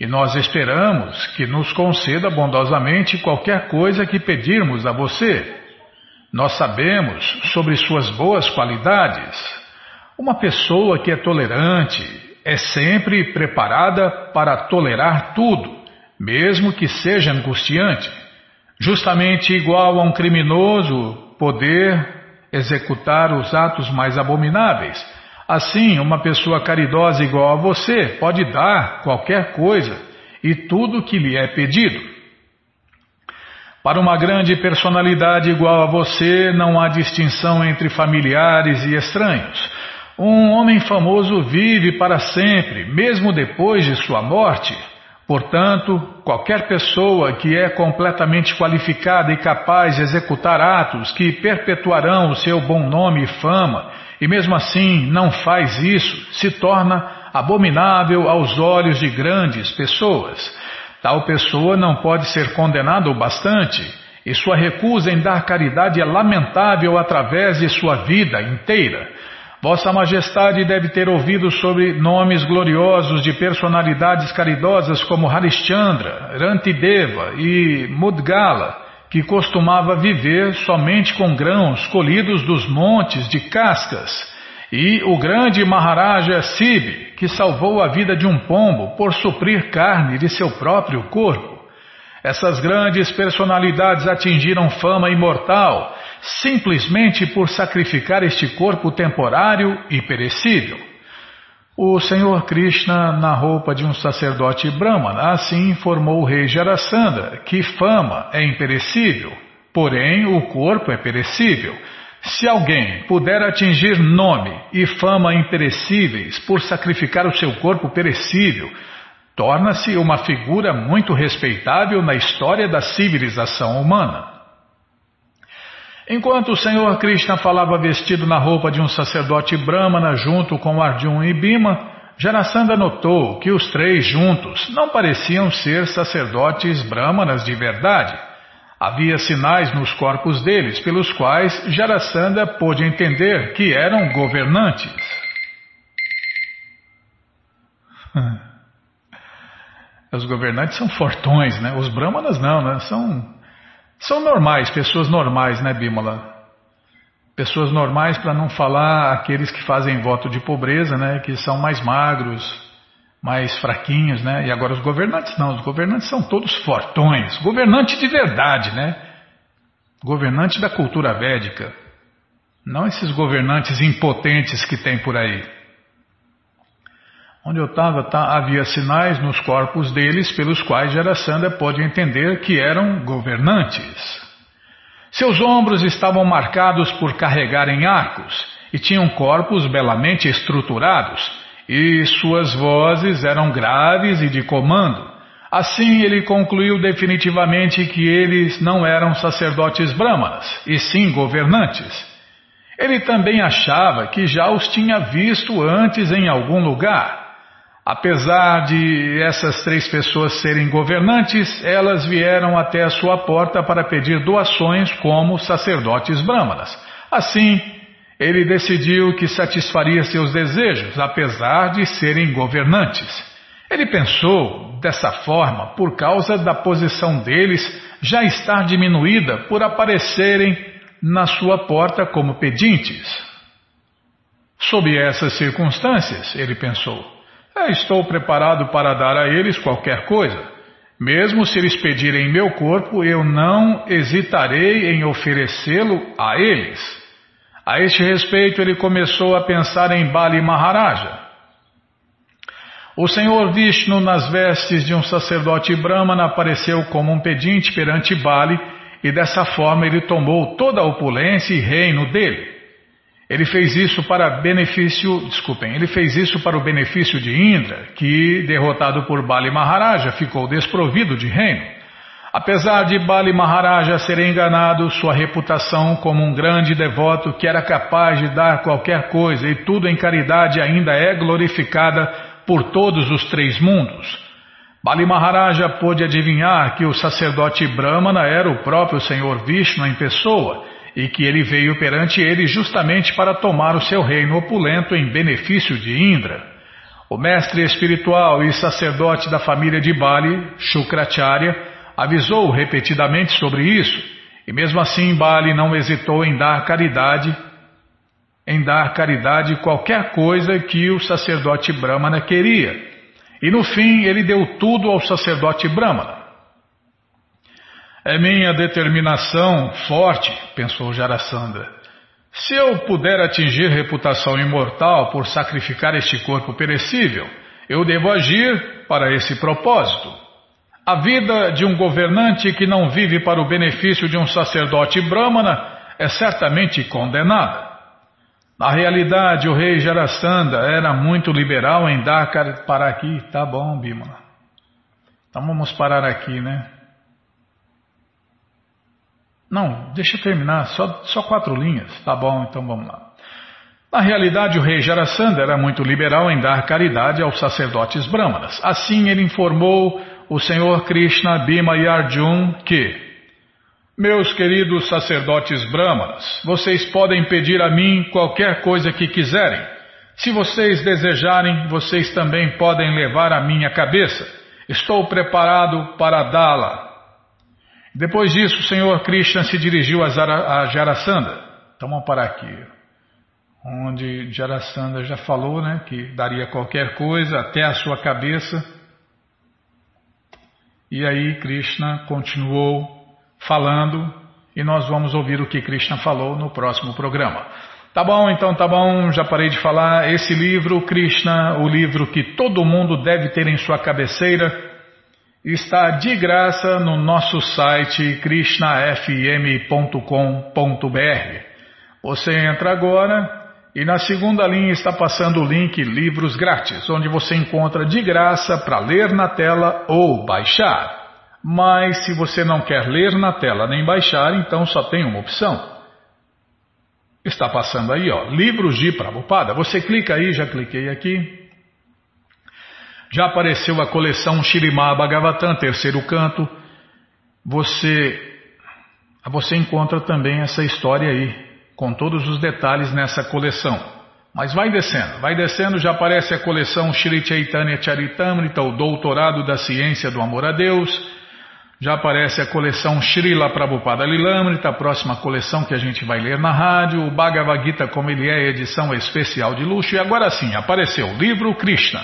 e nós esperamos que nos conceda bondosamente qualquer coisa que pedirmos a você. Nós sabemos sobre suas boas qualidades. Uma pessoa que é tolerante é sempre preparada para tolerar tudo, mesmo que seja angustiante. Justamente igual a um criminoso poder executar os atos mais abomináveis. Assim, uma pessoa caridosa igual a você pode dar qualquer coisa e tudo que lhe é pedido. Para uma grande personalidade igual a você, não há distinção entre familiares e estranhos. Um homem famoso vive para sempre, mesmo depois de sua morte. Portanto, qualquer pessoa que é completamente qualificada e capaz de executar atos que perpetuarão o seu bom nome e fama, e mesmo assim não faz isso, se torna abominável aos olhos de grandes pessoas. Tal pessoa não pode ser condenada o bastante, e sua recusa em dar caridade é lamentável através de sua vida inteira. Vossa Majestade deve ter ouvido sobre nomes gloriosos de personalidades caridosas como Harishchandra, Rantideva e Mudgala, que costumava viver somente com grãos colhidos dos montes de cascas, e o grande Maharaja Sibi, que salvou a vida de um pombo por suprir carne de seu próprio corpo. Essas grandes personalidades atingiram fama imortal, simplesmente por sacrificar este corpo temporário e perecível. O Senhor Krishna, na roupa de um sacerdote brâmana, assim informou o rei Jarasandha que fama é imperecível, porém o corpo é perecível. Se alguém puder atingir nome e fama imperecíveis por sacrificar o seu corpo perecível, torna-se uma figura muito respeitável na história da civilização humana. Enquanto o Senhor Krishna falava vestido na roupa de um sacerdote brâmana junto com Arjun e Bhima, Jarasandha notou que os três juntos não pareciam ser sacerdotes brâmanas de verdade. Havia sinais nos corpos deles, pelos quais Jarasandha pôde entender que eram governantes. Os governantes são fortões, né? Os brâmanas não, né? São normais, pessoas normais, né, Bhimala? Pessoas normais, para não falar aqueles que fazem voto de pobreza, né? Que são mais magros, mais fraquinhos, né? E agora os governantes não, os governantes são todos fortões, governante de verdade, né? Governante da cultura védica, não esses governantes impotentes que tem por aí. Onde eu estava, havia sinais nos corpos deles pelos quais Jarasandha pôde entender que eram governantes. Seus ombros estavam marcados por carregarem arcos e tinham corpos belamente estruturados, e suas vozes eram graves e de comando. Assim ele concluiu definitivamente que eles não eram sacerdotes brâmanas, e sim governantes. Ele também achava que já os tinha visto antes em algum lugar. Apesar de essas três pessoas serem governantes, elas vieram até a sua porta para pedir doações como sacerdotes brâmanas. Assim, ele decidiu que satisfaria seus desejos, apesar de serem governantes. Ele pensou dessa forma por causa da posição deles já estar diminuída por aparecerem na sua porta como pedintes. Sob essas circunstâncias, ele pensou, estou preparado para dar a eles qualquer coisa. Mesmo se eles pedirem meu corpo, eu não hesitarei em oferecê-lo a eles. A este respeito, ele começou a pensar em Bali Maharaja. O Senhor Vishnu, nas vestes de um sacerdote brâmana, apareceu como um pedinte perante Bali e dessa forma ele tomou toda a opulência e reino dele. Ele fez isso para o benefício de Indra, que, derrotado por Bali Maharaja, ficou desprovido de reino. Apesar de Bali Maharaja ser enganado, sua reputação como um grande devoto que era capaz de dar qualquer coisa e tudo em caridade ainda é glorificada por todos os três mundos. Bali Maharaja pôde adivinhar que o sacerdote Brahmana era o próprio Senhor Vishnu em pessoa e que ele veio perante ele justamente para tomar o seu reino opulento em benefício de Indra. O mestre espiritual e sacerdote da família de Bali, Shukracharya, avisou repetidamente sobre isso e mesmo assim Bali não hesitou em dar caridade qualquer coisa que o sacerdote Brahmana queria. E no fim ele deu tudo ao sacerdote Brahmana. É minha determinação forte, pensou Jarasandha. Se eu puder atingir reputação imortal por sacrificar este corpo perecível, eu devo agir para esse propósito. A vida de um governante que não vive para o benefício de um sacerdote Brahmana é certamente condenada. Na realidade, o rei Jarasandha era muito liberal em dar para aqui. Tá bom, Bhimala. Então vamos parar aqui, né? Não, deixa eu terminar. Só 4 linhas. Tá bom, então vamos lá. Na realidade, o rei Jarasandha era muito liberal em dar caridade aos sacerdotes brahmanas. Assim, ele informou o senhor Krishna, Bhima e Arjun que... Meus queridos sacerdotes brahmanas, vocês podem pedir a mim qualquer coisa que quiserem. Se vocês desejarem, vocês também podem levar a minha cabeça. Estou preparado para dá-la. Depois disso, o senhor Krishna se dirigiu a Jarasandha. Então vamos parar aqui. Onde Jarasandha já falou, né, que daria qualquer coisa, até a sua cabeça. E aí Krishna continuou falando, e nós vamos ouvir o que Krishna falou no próximo programa. Tá bom, então tá bom, já parei de falar. Esse livro, Krishna, o livro que todo mundo deve ter em sua cabeceira, está de graça no nosso site krishnafm.com.br. Você entra agora e na segunda linha está passando o link Livros Grátis, onde você encontra de graça para ler na tela ou baixar. Mas se você não quer ler na tela nem baixar, então só tem uma opção. Está passando aí, ó, Livros de Prabhupada. Você clica aí, já cliquei aqui. Já apareceu a coleção Shrimad Bhagavatam, 3º canto. Você encontra também essa história aí, com todos os detalhes nessa coleção. Mas vai descendo, já aparece a coleção Shri Chaitanya Charitamrita, o Doutorado da Ciência do Amor a Deus. Já aparece a coleção Srila Prabhupada Lilamrita, a próxima coleção que a gente vai ler na rádio, o Bhagavad Gita como ele é, edição especial de luxo. E agora sim, apareceu o livro Krishna.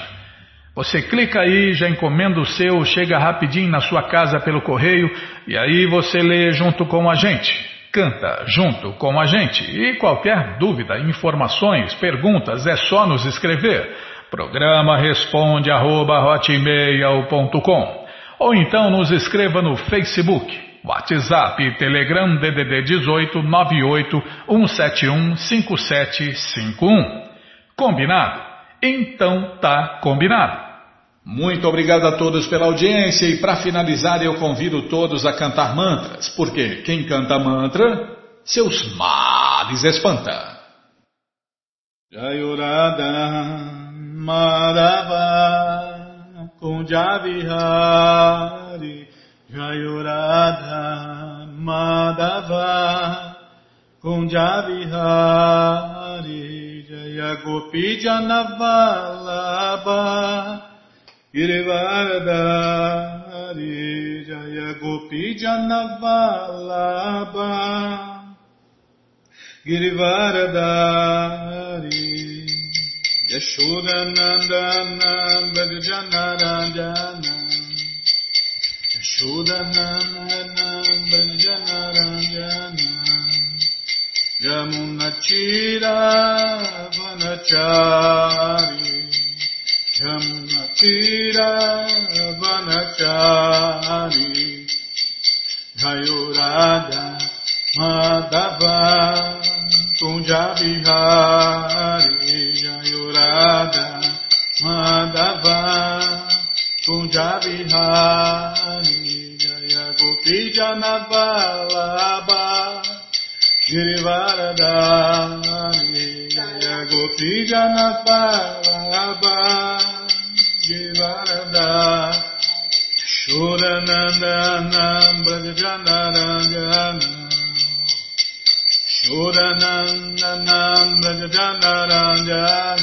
Você clica aí, já encomenda o seu, chega rapidinho na sua casa pelo correio e aí você lê junto com a gente, canta junto com a gente. E qualquer dúvida, informações, perguntas, é só nos escrever. Programa responde@hotmail.com. Ou então nos escreva no Facebook, WhatsApp, Telegram, DDD 18 98 171 5751. Combinado? Então tá combinado. Muito obrigado a todos pela audiência e para finalizar eu convido todos a cantar mantras, porque quem canta mantra, seus males espanta. Jayurada Madhava Kunja Vihari Jayurada Madhava Kunja Vihari Jayagopi Janavalabha Girivaradhari Jayagopi Janavalabha Girivaradhari Yashodanandana Bhajanarajana Yashodanandana Bhajanarajana Yamunachira Vanachari Yamunachira Vanachari Jayurada Madhava Tunja Vihari Jayurada Madhava Tunja Vihari Jayagopi Janavalabha Girivaradhari Jayagopi Janavalabha Girivaradhari Dandanam Brajadandarangam Shodanandanam Brajadandarangam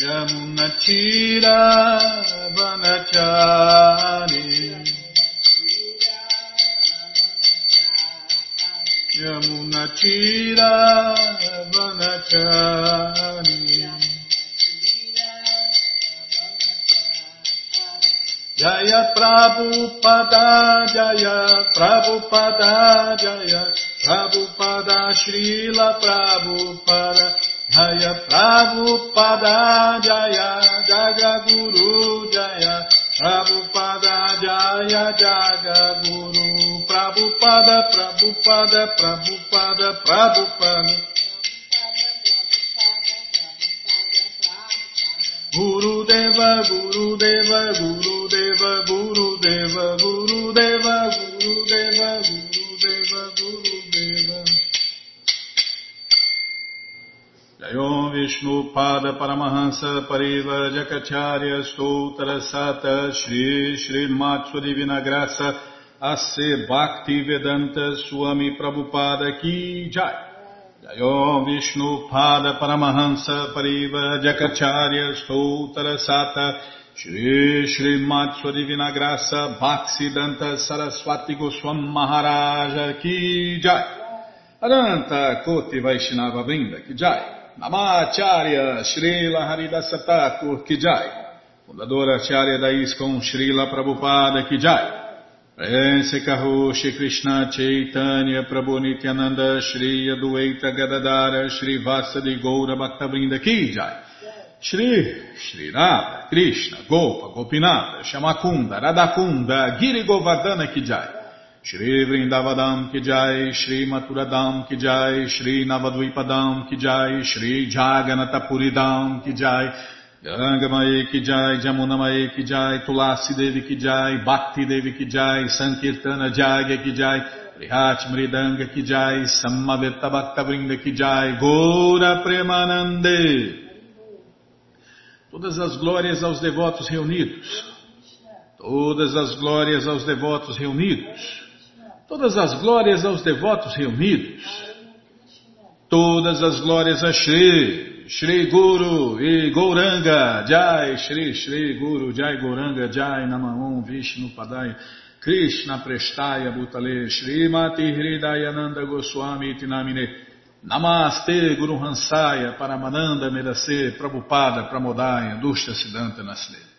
Yamunachira Vanachari Yamunachira Vanachari Jaya Prabhupada, Jaya Prabhupada, Srila Prabhupada, Jaya Prabhupada, Jaya Jagaguru, Jaya Prabhupada, Jaya Jagaguru, Prabhupada, Prabhupada, Prabhupada, Prabhupada. Guru Deva, Guru Deva, Guru Deva, Guru Deva, Guru Deva, Guru Deva, Guru Deva, Guru Deva. Jayom Vishnu Pada Paramahansa Parivarja Kacharya Stotra Sata Shri Srimad Sua Divina Graça A.C. Bhakti Vedanta Swami Prabhupada Ki Jai. Jayom Vishnu Pada Paramahansa Pariva Jakacharya Stoutara Sata Shri Srimad Sua Divina Graça Bhaksidanta Saraswati Goswam Maharaja Ki Jai. Adanta Koti Vaishnava Vrinda Ki Jai. Namacharya Srila Haridasa Thakur Ki Jai. Fundadora Acharya da ISKCON Srila Prabhupada Ki Jai. Prense Kaho, Shri Krishna, Chaitanya, Prabhu Nityananda, Shri Adueita Gadadara, Shri Vasudeva Ghosh Bhaktavrinda Ki Jai. Shri Radha, Krishna, Gopa, Gopinata, Shamakunda, Radhakunda, Giri Govardhana Ki Jai. Shri Vrindavadam Ki Jai, Shri Maturadam Ki Jai, Shri Navadvipadam Ki Jai, Shri Jagannathapuri Ki Jai. Ganga Mae Ki Jai, Jamuna Mae Ki Jai, Tulasi Devi Ki Jai, Bhakti Devi Ki Jai, Sankirtana Jagya Ki Jai, Prihat Mridanga Ki Jai, Samaveta Bhakta Vrinda Ki Jai, Goura Premanande. Todas as glórias aos devotos reunidos. Todas as glórias aos devotos reunidos. Todas as glórias aos devotos reunidos. Todas as glórias a Shri. Shri Guru e Gouranga Jai, Shri Guru Jai Gouranga Jai, Namaon Vishnu Padaya Krishna Prestaya Bhutale Shri Mati Hridayananda Goswami Tinamine Namaste Guru Hansaya Paramananda Medase Prabhupada Pramodaya Dushya Siddhanta Nasle.